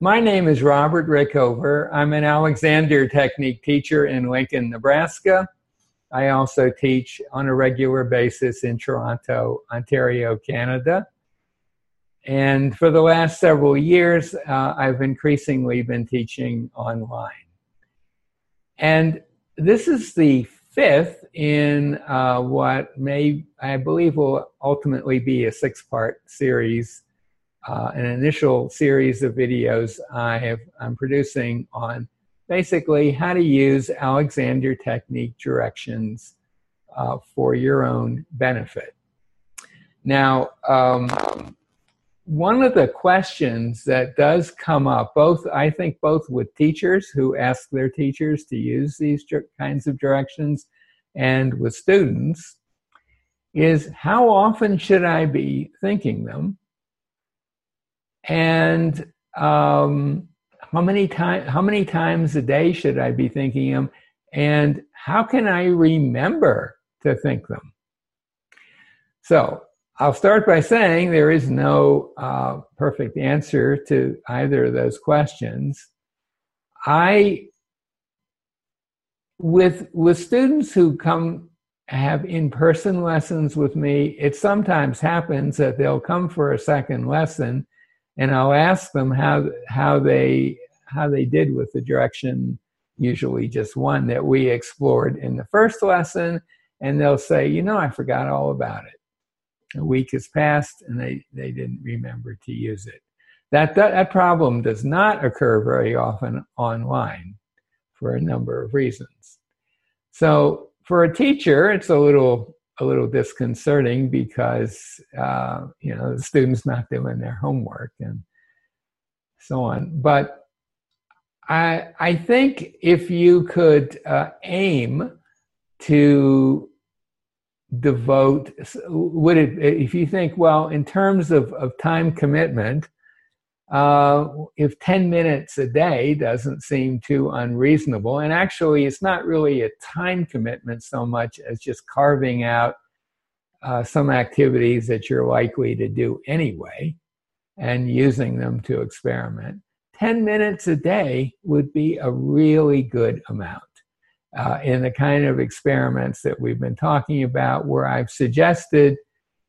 My name is Robert Rickover. I'm an Alexander Technique teacher in Lincoln, Nebraska. I also teach on a regular basis in Toronto, Ontario, Canada. And for the last several years, I've increasingly been teaching online. And this is the fifth in what may, I believe, will ultimately be a six-part series, an initial series of videos I'm producing on basically how to use Alexander Technique directions for your own benefit. Now, one of the questions that does come up, both with teachers who ask their teachers to use these kinds of directions and with students, is how often should I be thinking them? And how many times a day should I be thinking them? And how can I remember to think them? So, I'll start by saying there is no perfect answer to either of those questions. With students who come have in-person lessons with me, it sometimes happens that they'll come for a second lesson, and I'll ask them how they did with the direction, usually just one that we explored in the first lesson, and they'll say, you know, I forgot all about it. A week has passed, and they didn't remember to use it. That problem does not occur very often online for a number of reasons. So for a teacher, it's a little disconcerting because the student's not doing their homework and so on. But I think if you could aim to if you think, well, in terms of time commitment, if 10 minutes a day doesn't seem too unreasonable, and actually it's not really a time commitment so much as just carving out some activities that you're likely to do anyway and using them to experiment, 10 minutes a day would be a really good amount. In the kind of experiments that we've been talking about, where I've suggested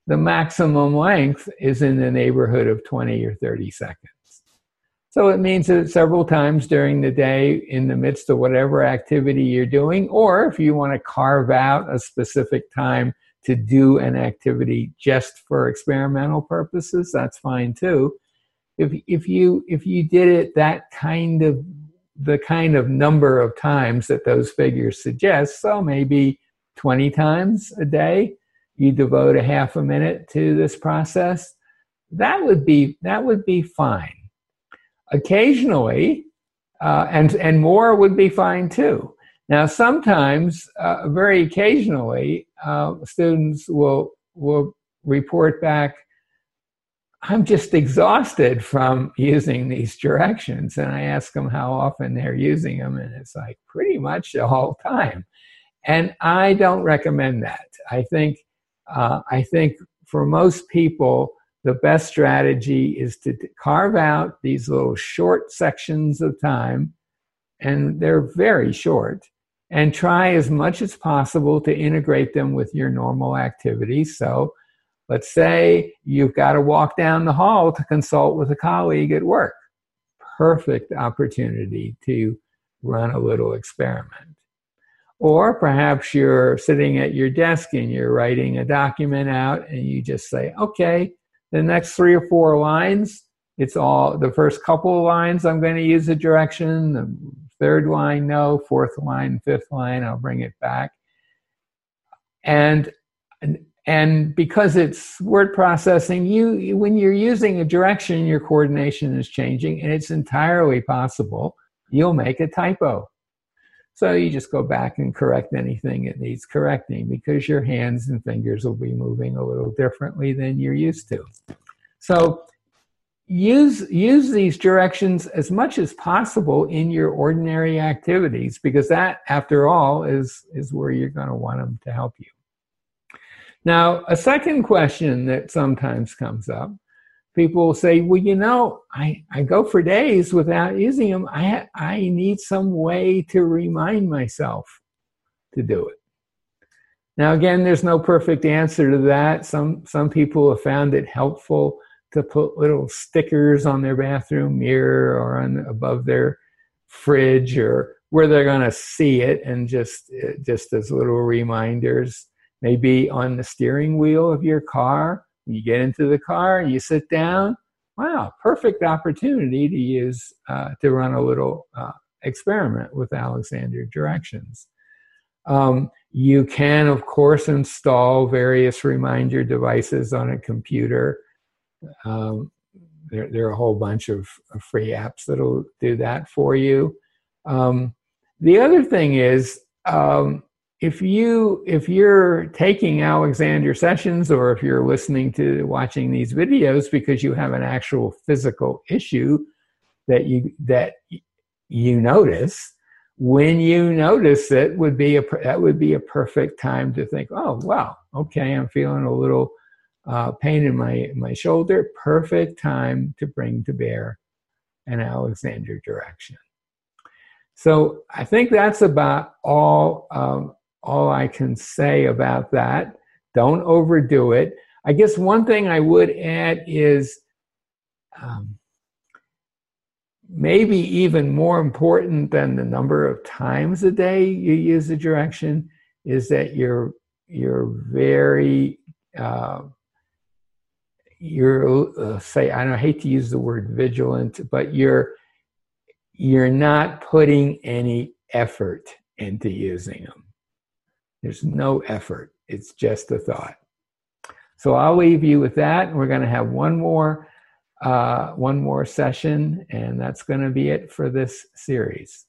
the maximum length is in the neighborhood of 20 or 30 seconds. So it means that several times during the day, in the midst of whatever activity you're doing, or if you want to carve out a specific time to do an activity just for experimental purposes, that's fine too. If you did it the kind of number of times that those figures suggest, so maybe 20 times a day, you devote a half a minute to this process, that would be fine. Occasionally, and more would be fine too. Now, sometimes, very occasionally, students will report back, I'm just exhausted from using these directions. And I ask them how often they're using them, and it's like pretty much the whole time. And I don't recommend that. I think for most people, the best strategy is to carve out these little short sections of time, and they're very short, and try as much as possible to integrate them with your normal activities. So let's say you've got to walk down the hall to consult with a colleague at work. Perfect opportunity to run a little experiment. Or perhaps you're sitting at your desk and you're writing a document out, and you just say, okay, the next 3 or 4 lines, it's all the first couple of lines I'm going to use a direction, the third line, no, fourth line, fifth line, I'll bring it back. And because it's word processing, when you're using a direction, your coordination is changing, and it's entirely possible you'll make a typo. So you just go back and correct anything that needs correcting, because your hands and fingers will be moving a little differently than you're used to. So use these directions as much as possible in your ordinary activities, because that, after all, is where you're going to want them to help you. Now, a second question that sometimes comes up people will say, well, you know, I go for days without using them. I need some way to remind myself to do it. Now, again, there's no perfect answer to that. Some people have found it helpful to put little stickers on their bathroom mirror or on above their fridge or where they're going to see it, and just as little reminders. Maybe on the steering wheel of your car, when you get into the car, you sit down. Wow, perfect opportunity to use to run a little experiment with Alexander directions. You can, of course, install various reminder devices on a computer. There are a whole bunch of free apps that'll do that for you. The other thing is, if you're taking Alexander sessions, or if you're watching these videos because you have an actual physical issue that you notice, when you notice it, that would be a perfect time to think, oh, wow, okay, I'm feeling a little pain in my shoulder. Perfect time to bring to bear an Alexander direction. So I think that's about all I can say about that. Don't overdo it. I guess one thing I would add is maybe even more important than the number of times a day you use a direction is that you're very I hate to use the word vigilant, but you're not putting any effort into using them. There's no effort. It's just a thought. So I'll leave you with that. And we're going to have one more session, and that's going to be it for this series.